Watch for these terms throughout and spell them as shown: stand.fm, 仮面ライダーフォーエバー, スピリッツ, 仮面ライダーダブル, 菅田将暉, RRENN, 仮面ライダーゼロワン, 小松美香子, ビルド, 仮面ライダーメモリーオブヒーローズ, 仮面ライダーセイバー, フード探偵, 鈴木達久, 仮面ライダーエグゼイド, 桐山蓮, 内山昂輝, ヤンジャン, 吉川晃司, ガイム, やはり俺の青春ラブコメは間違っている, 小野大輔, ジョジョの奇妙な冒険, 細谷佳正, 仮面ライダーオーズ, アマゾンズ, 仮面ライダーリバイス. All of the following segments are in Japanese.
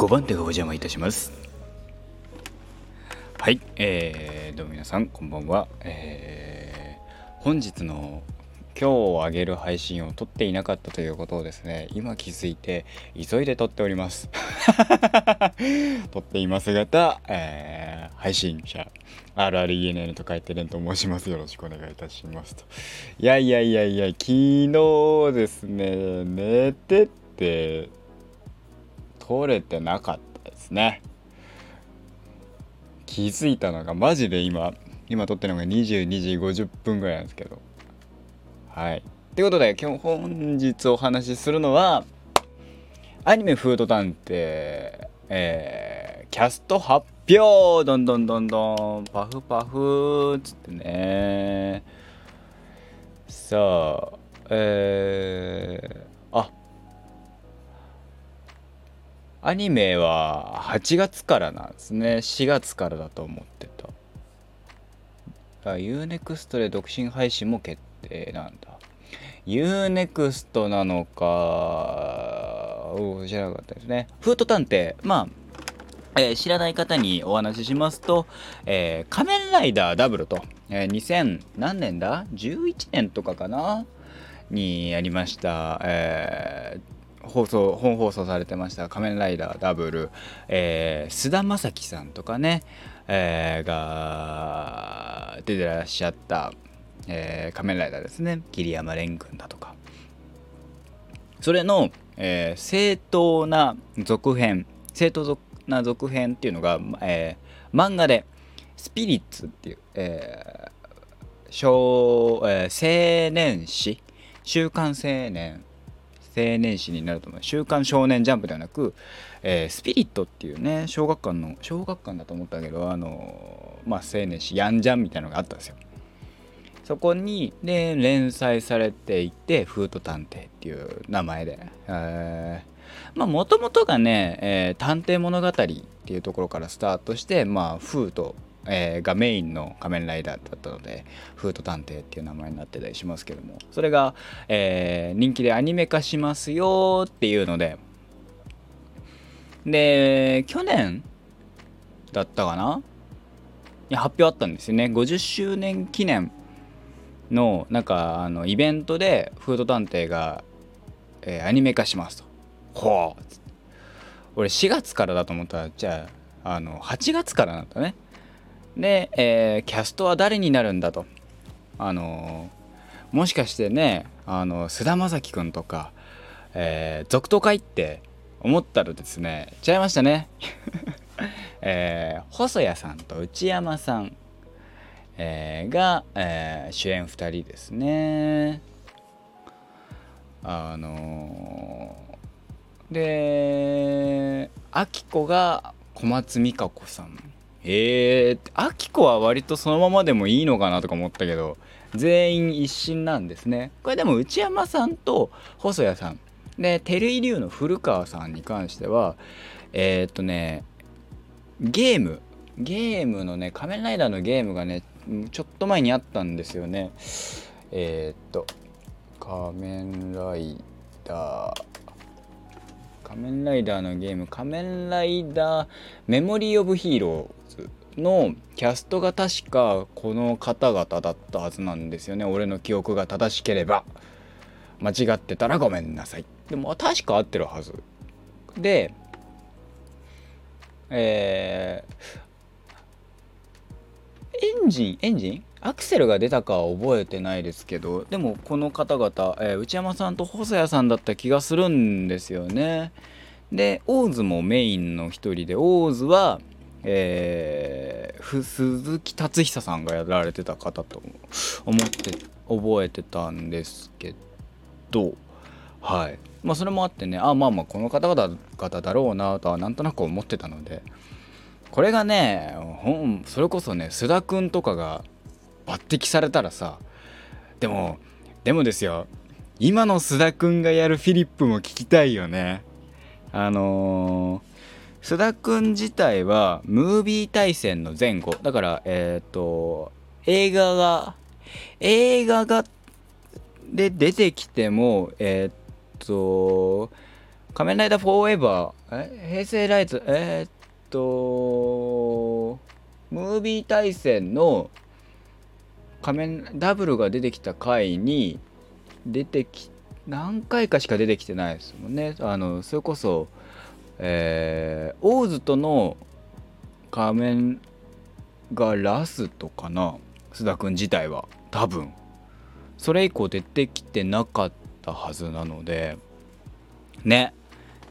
5番手がお邪魔いたします。はい、どうも皆さんこんばんは。本日の今日あげる配信を撮っていなかったということをですね、今気づいて急いで撮っております。撮っていますが、配信者 RRENN と書いてレンと申します。よろしくお願いいたしますと。いや昨日ですね、寝てて撮れてなかったですね。気づいたのがマジで今撮ってるのが22時50分ぐらいなんですけど、はい。ということで今日本日お話しするのはアニメフード探偵、キャスト発表。どんどんパフパフっつってね。さあ、アニメは8月からなんですね。4月からだと思ってた。UNEXT で独身配信も決定なんだ。UNEXT なのか知らなかったですね。フード探偵、知らない方にお話ししますと、仮面ライダーダブルと、2000何年だ ?11 年とかかなにやりました、本放送されてました仮面ライダーダブル、菅田将暉さんとかね、が出てらっしゃった、仮面ライダーですね。桐山蓮君だとか、それの、正当な続編っていうのが、漫画でスピリッツっていう、青年誌、週刊青年誌になると思う。週刊少年ジャンプではなく、スピリットっていうね、小学館だと思ったけど、青年誌ヤンジャンみたいなのがあったんですよ。そこにで連載されていて、フード探偵っていう名前で、もともとがね、探偵物語っていうところからスタートして、フード、がメインの仮面ライダーだったので、フード探偵っていう名前になってたりしますけども、それが、人気でアニメ化しますよっていうので、で去年だったかな、発表あったんですよね。50周年記念のイベントでフード探偵が、アニメ化しますと。ほう、俺4月からだと思ったら、じゃあ8月からなんだね。で、キャストは誰になるんだと。もしかしてね、菅田将暉くんとか、続投かいって思ったらですね、ちゃいましたね。細谷さんと内山さん、が、主演2人ですね。でアキコが小松美香子さん。アキコは割とそのままでもいいのかなとか思ったけど、全員一新なんですね。これでも内山さんと細谷さんで照井流の古川さんに関しては、ゲームのね、仮面ライダーのゲームがね、ちょっと前にあったんですよね。仮面ライダーのゲーム、仮面ライダーメモリーオブヒーローズのキャストが確かこの方々だったはずなんですよね。俺の記憶が正しければ、間違ってたらごめんなさい。でも確か合ってるはずで、エンジンアクセルが出たかは覚えてないですけど、でもこの方々、内山さんと細谷さんだった気がするんですよね。でオーズもメインの一人で、オーズは、鈴木達久さんがやられてた方と思って覚えてたんですけど、はい。それもあってね、この方々だろうなとはなんとなく思ってたので、これがね、それこそね、須田くんとかが抜擢されたらさ、でもですよ、今の須田くんがやるフィリップも聞きたいよね。須田くん自体はムービー対戦の前後だから、映画がで出てきても、仮面ライダーフォーエバー、平成ライズ、ムービー対戦の仮面ダブルが出てきた回に何回かしか出てきてないですもんね。それこそ、オーズとの仮面がラストかな、須田くん自体は多分それ以降出てきてなかったはずなのでね、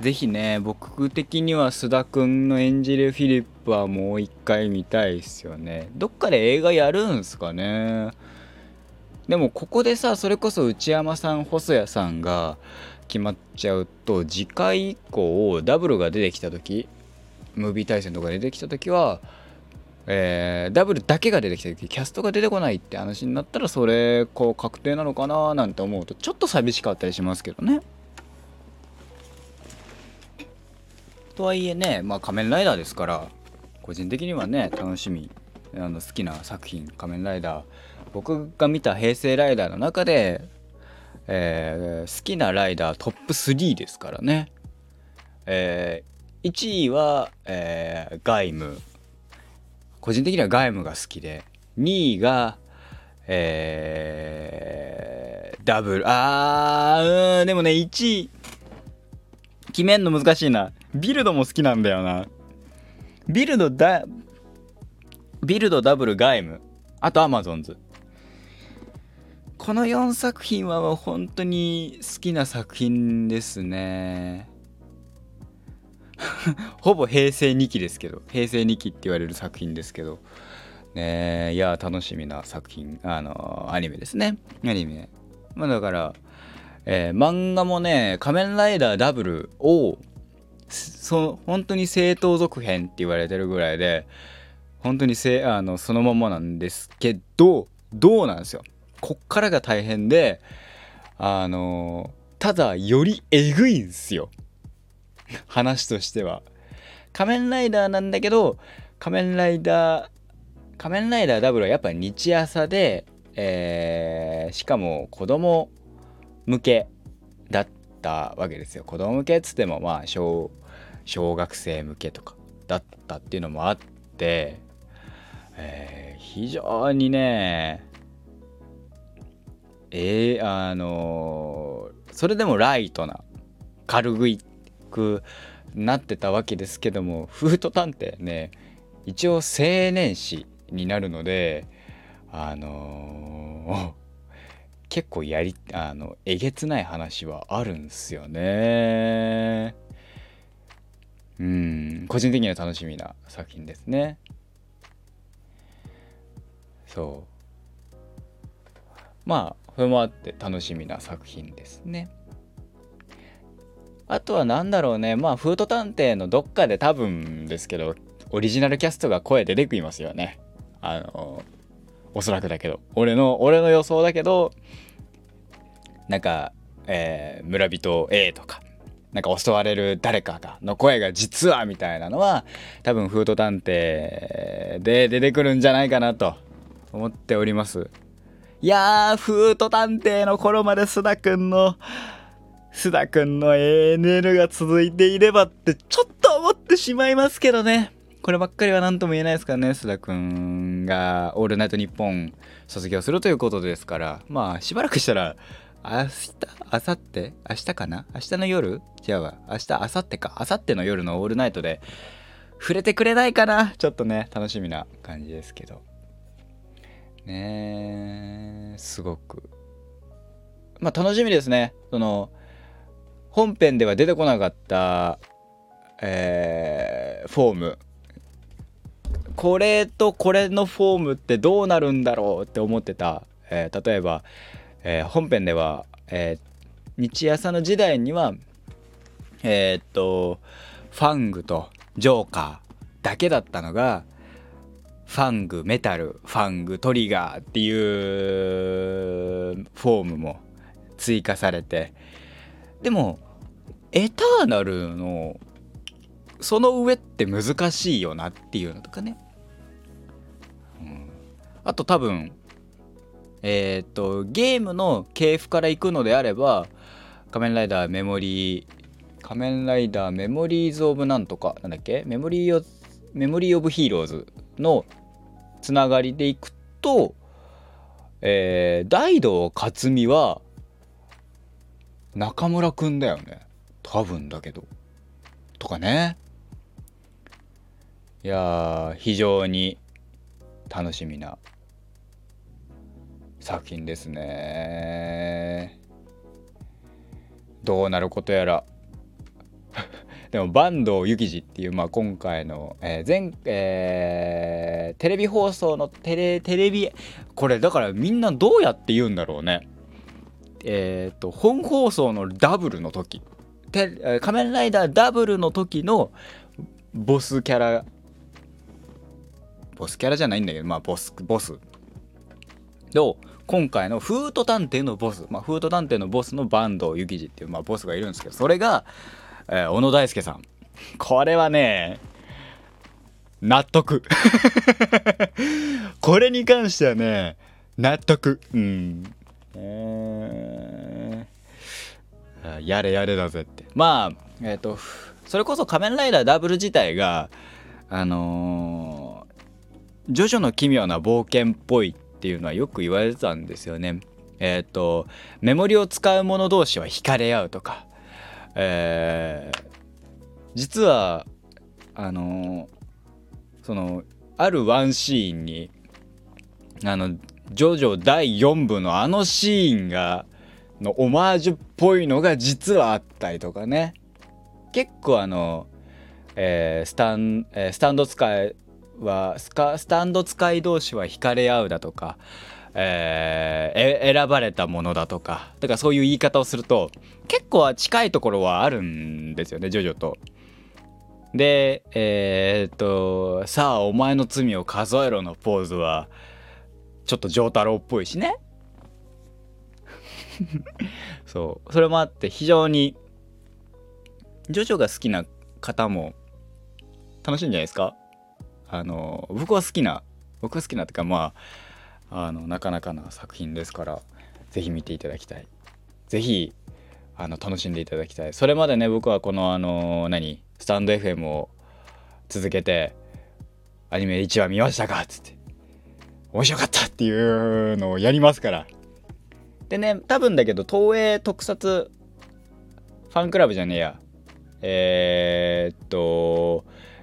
ぜひね、僕的には須田くんの演じるフィリップはもう一回見たいっすよね。どっかで映画やるんすかね。でもここでさ、それこそ内山さん細谷さんが決まっちゃうと、次回以降ダブルが出てきた時、ムービー対戦とか出てきた時は、ダブルだけが出てきた時、キャストが出てこないって話になったら、それこう確定なのかななんて思うとちょっと寂しかったりしますけどね。とはいえね、まあ仮面ライダーですから個人的にはね楽しみ、好きな作品仮面ライダー、僕が見た平成ライダーの中で、好きなライダートップ3ですからね。1位は、ガイム、個人的にはガイムが好きで、2位が、ダブル、でもね1位決めんの難しいな。ビルドも好きなんだよな。ビルドダブルガイム、あとアマゾンズ、この4作品は本当に好きな作品ですね。ほぼ平成2期ですけど、平成2期って言われる作品ですけどね。いや楽しみな作品、アニメですね。アニメ、まあだから、漫画もね、仮面ライダーダブルを本当に正統続編って言われてるぐらいで、本当にそのままなんですけど、どうなんですよ、こっからが大変で、ただよりえぐいんすよ。話としては仮面ライダーなんだけど、仮面ライダーダブルはやっぱり日朝で、しかも子供向けだったわけですよ。子供向けっつってもまあ小学生向けとかだったっていうのもあって、非常にね、それでもライトな軽食いなってたわけですけども、フート探偵ね、一応青年誌になるので、結構えげつない話はあるんすよね。個人的には楽しみな作品ですね。そう。まあそれもあって楽しみな作品ですね。あとはなんだろうね、まあフート探偵のどっかで多分ですけど、オリジナルキャストが声出てきますよね。おそらくだけど、俺の予想だけど、なんか、村人 A とか、なんか襲われる誰かの声が実はみたいなのは多分フート探偵で出てくるんじゃないかなと思っております。いやー、フート探偵の頃まで須田くんの ANN が続いていればってちょっと思ってしまいますけどね。こればっかりは何とも言えないですからね。須田くんがオールナイトニッポン卒業するということですから、まあしばらくしたら明後日の夜のオールナイトで触れてくれないかな。ちょっとね楽しみな感じですけどね。すごくまあ楽しみですね。その本編では出てこなかった、フォーム、これとこれのフォームってどうなるんだろうって思ってた、例えば、本編では、日朝の時代にはファングとジョーカーだけだったのが、ファングメタル、ファングトリガーっていうフォームも追加されて、でもエターナルのその上って難しいよなっていうのとかね、あと多分ゲームの系譜からいくのであれば、仮面ライダーメモリー仮面ライダーメモリーズオブなんとかなんだっけ、メモリーオブヒーローズのつながりでいくと、大道克実は中村くんだよね、多分だけど、とかね。いや非常に楽しみな作品ですね。どうなることやらでも坂東幸二っていう、まあ、今回の、テレビ放送のテレビこれだからみんなどうやって言うんだろうね。本放送のダブルの時、仮面ライダーダブルの時のボスキャラじゃないんだけど、まあボスと今回のフート探偵のボス、まあ、フート探偵のボスの坂東幸二っていう、まあ、ボスがいるんですけど、それが、小野大輔さん。これはね納得これに関してはね納得。うん、やれやれだぜって。まあそれこそ仮面ライダーダブル自体がジョジョの奇妙な冒険っぽいっていうのはよく言われてたんですよね。メモリを使う者同士は惹かれ合うとか、実はそのあるワンシーンにジョジョ第4部のあのシーンがのオマージュっぽいのが実はあったりとかね。結構スタンド使い同士は惹かれ合うだとか、選ばれたものだとか、だからそういう言い方をすると結構近いところはあるんですよね、ジョジョと。でさあお前の罪を数えろのポーズはちょっと丈太郎っぽいしねそう、それもあって非常にジョジョが好きな方も楽しいんじゃないですか。僕は好きなっていうか、まあなかなかな作品ですから、ぜひ見ていただきたい、ぜひ楽しんでいただきたい。それまでね、僕はこのスタンド FM を続けてアニメ1話見ましたかっつって面白かったっていうのをやりますから。でね、多分だけど東映特撮ファンクラブじゃねえや、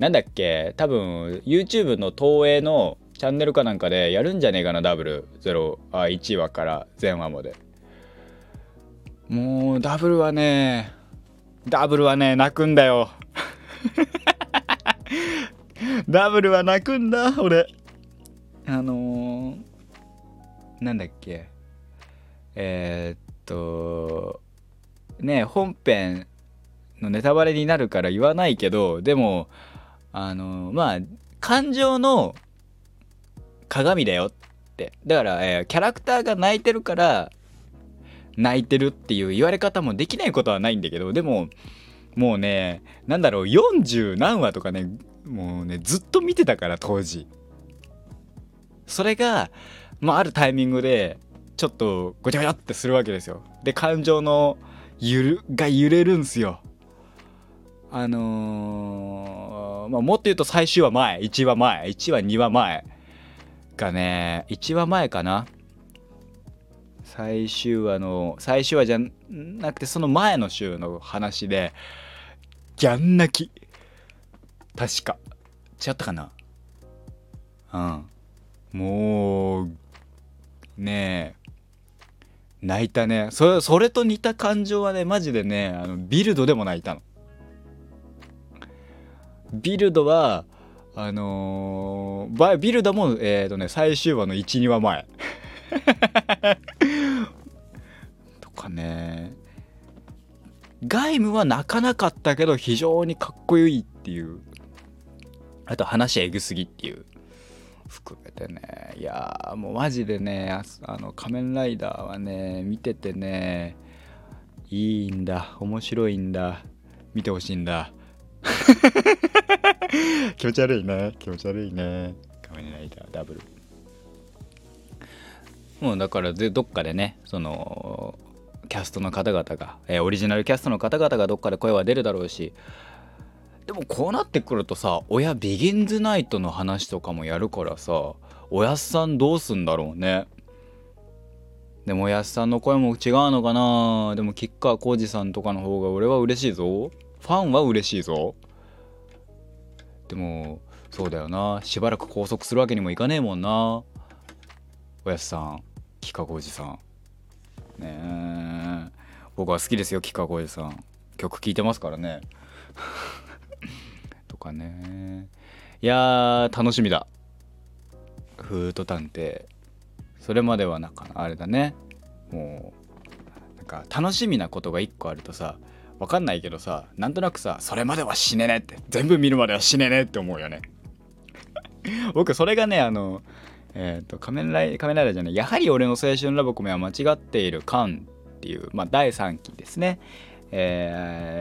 なんだっけ、多分 YouTube の東映のチャンネルかなんかでやるんじゃねえかな、ダブル1話から全話まで。もうダブルはね泣くんだよダブルは泣くんだ俺。なんだっけ、ね、本編のネタバレになるから言わないけど、でもまあ感情の鏡だよって。だから、キャラクターが泣いてるから泣いてるっていう言われ方もできないことはないんだけど、でももうね、なんだろう、40何話とかね、もうねずっと見てたから当時。それが、まあ、あるタイミングでちょっとごちゃごちゃってするわけですよ。で感情の揺れるんすよ。まあ、もっと言うと最終話前、1話前がね、1話前かな、最終話じゃなくてその前の週の話でギャン泣き、確か違ったかな。もうねえ泣いたね。それと似た感情はね、マジでね、ビルドでも泣いたの。ビルドはビルドも最終話の 1,2 話前とかね。ガイムは泣かなかったけど非常にかっこいいっていう、あと話エグすぎっていう含めてね。いやもうマジでね、仮面ライダーはね見ててね、いいんだ、面白いんだ、見てほしいんだ気持ち悪いね仮面ライダーダブル。もうだからどっかでね、そのキキャストの方々が、オリジナルキャストの方々がどっかで声は出るだろうし、でもこうなってくるとさ、親ビギンズナイトの話とかもやるからさ、おやっさんどうすんだろうね。でもおやっさんの声も違うのかな。でも吉川晃司さんとかの方が俺は嬉しいぞ。ファンは嬉しいぞ。でもそうだよな、しばらく拘束するわけにもいかねえもんな。おやっさん、吉川晃司さんねえ、僕は好きですよ、吉川晃司さん。曲聴いてますからねとかね。いや楽しみだ、フート探偵。それまではなんかあれだね、もうなんか楽しみなことが一個あるとさ、わかんないけどさ、なんとなくさ、それまでは死ねねって、全部見るまでは死ねねって思うよね僕それがね、仮面ライダーじゃない、やはり俺の青春ラブコメは間違っている感っていう、まあ、第3期ですね、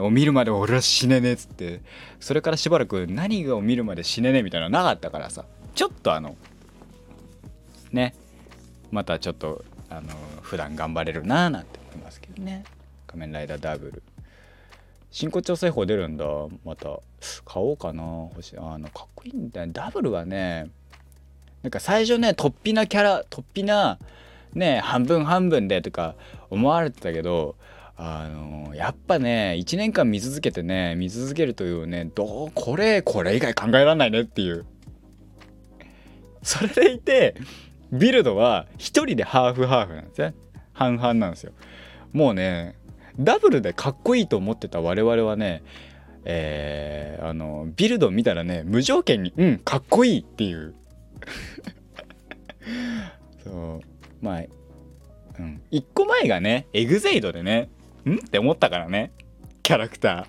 を見るまで俺は死ねねっつって、それからしばらく何を見るまで死ねねみたいなのなかったからさ、ちょっとね、またちょっと普段頑張れるなーなんて思いますけどね。仮面ライダーダブル真骨頂製法出るんだ。また買おうかな。かっこいいんだよダブルはね。なんか最初ね、突飛なキャラ、突飛なね、半分半分でとか思われてたけど、やっぱね1年間見続けるというね、これ以外考えられないねっていう。それでいてビルドは一人でハーフハーフなんですね、半々なんですよ。もうね、ダブルでかっこいいと思ってた我々はね、ビルド見たらね、無条件にかっこいいっていうそう、まあ、1個前がねエグゼイドでね、って思ったからね。キャラクタ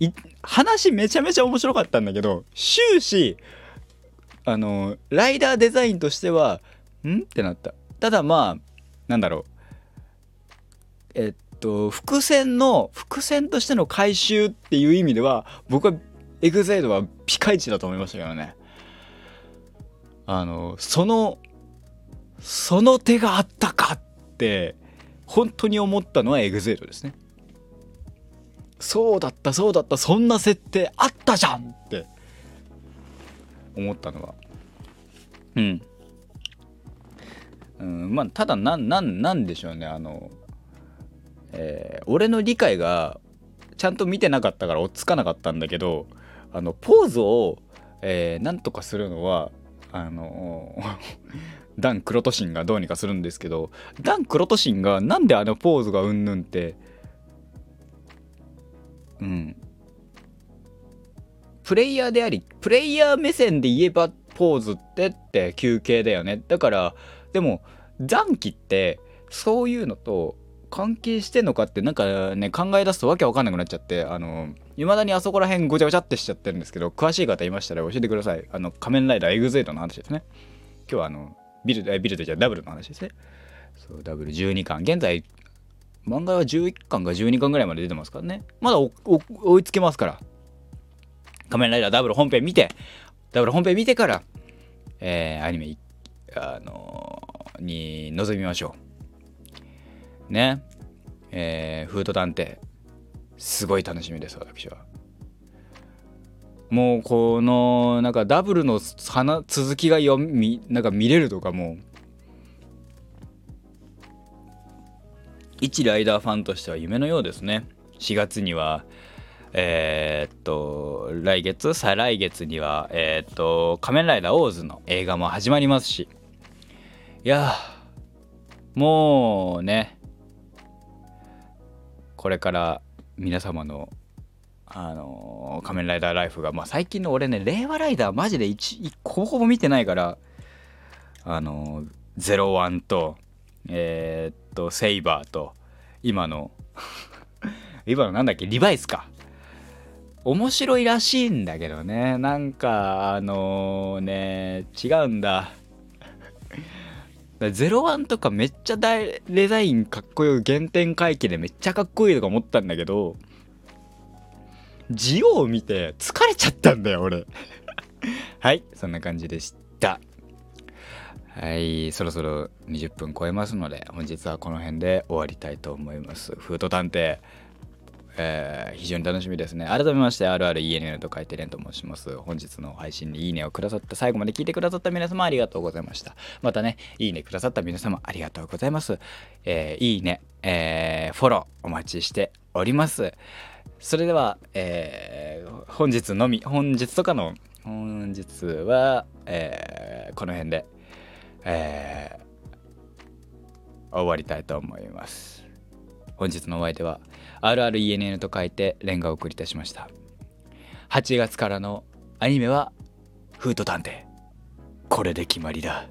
ー話めちゃめちゃ面白かったんだけど、終始ライダーデザインとしてはってなった。ただまあなんだろう、伏線としての回収っていう意味では僕はエグゼイドはピカイチだと思いましたけどね。その手があったかって本当に思ったのはエグゼイドですね。そうだった、そんな設定あったじゃんって思ったのはまあ、ただなんでしょうね、俺の理解がちゃんと見てなかったから追っつかなかったんだけど、ポーズを、なんとかするのはダン・クロトシンがどうにかするんですけど、ダン・クロトシンがなんであのポーズがうんぬんってプレイヤーであり、プレイヤー目線で言えばポーズって休憩だよね。だからでも残機ってそういうのと関係してんのかって、なんかね考え出すとわけわかんなくなっちゃって、いまだにあそこら辺ごちゃごちゃってしちゃってるんですけど、詳しい方いましたら教えてください。仮面ライダーエグゼイドの話ですね。今日はビルドじゃダブルの話ですね。そう、ダブル12巻、現在漫画は11巻か12巻ぐらいまで出てますからね。まだ追いつけますから、仮面ライダーダブル本編見てから、アニメに臨みましょうね。フート探偵すごい楽しみです。私はもうこのなんかダブルの続きがなんか見れるとか、もう一ライダーファンとしては夢のようですね。4月には再来月には仮面ライダーオーズの映画も始まりますし、いやもうね、これから皆様の仮面ライダーライフが、まあ最近の俺ね、令和ライダーマジでほぼ見てないから、ゼロワンとセイバーと今のなんだっけ、リバイスか。面白いらしいんだけどね、なんか違うんだゼロワンとかめっちゃデザインかっこよく、原点回帰でめっちゃかっこいいとか思ったんだけど、ジオを見て疲れちゃったんだよ俺はい、そんな感じでした。はい、そろそろ20分超えますので、本日はこの辺で終わりたいと思います。フード探偵、非常に楽しみですね。改めまして RRENN と書いてレンと申します。本日の配信にいいねをくださった、最後まで聞いてくださった皆様ありがとうございました。またね、いいねくださった皆様ありがとうございます。いいね、フォローお待ちしております。それでは、本日は、この辺で、終わりたいと思います。本日のお相手は RRENN と書いてレンがお送りいたしました。8月からのアニメはフード探偵、これで決まりだ。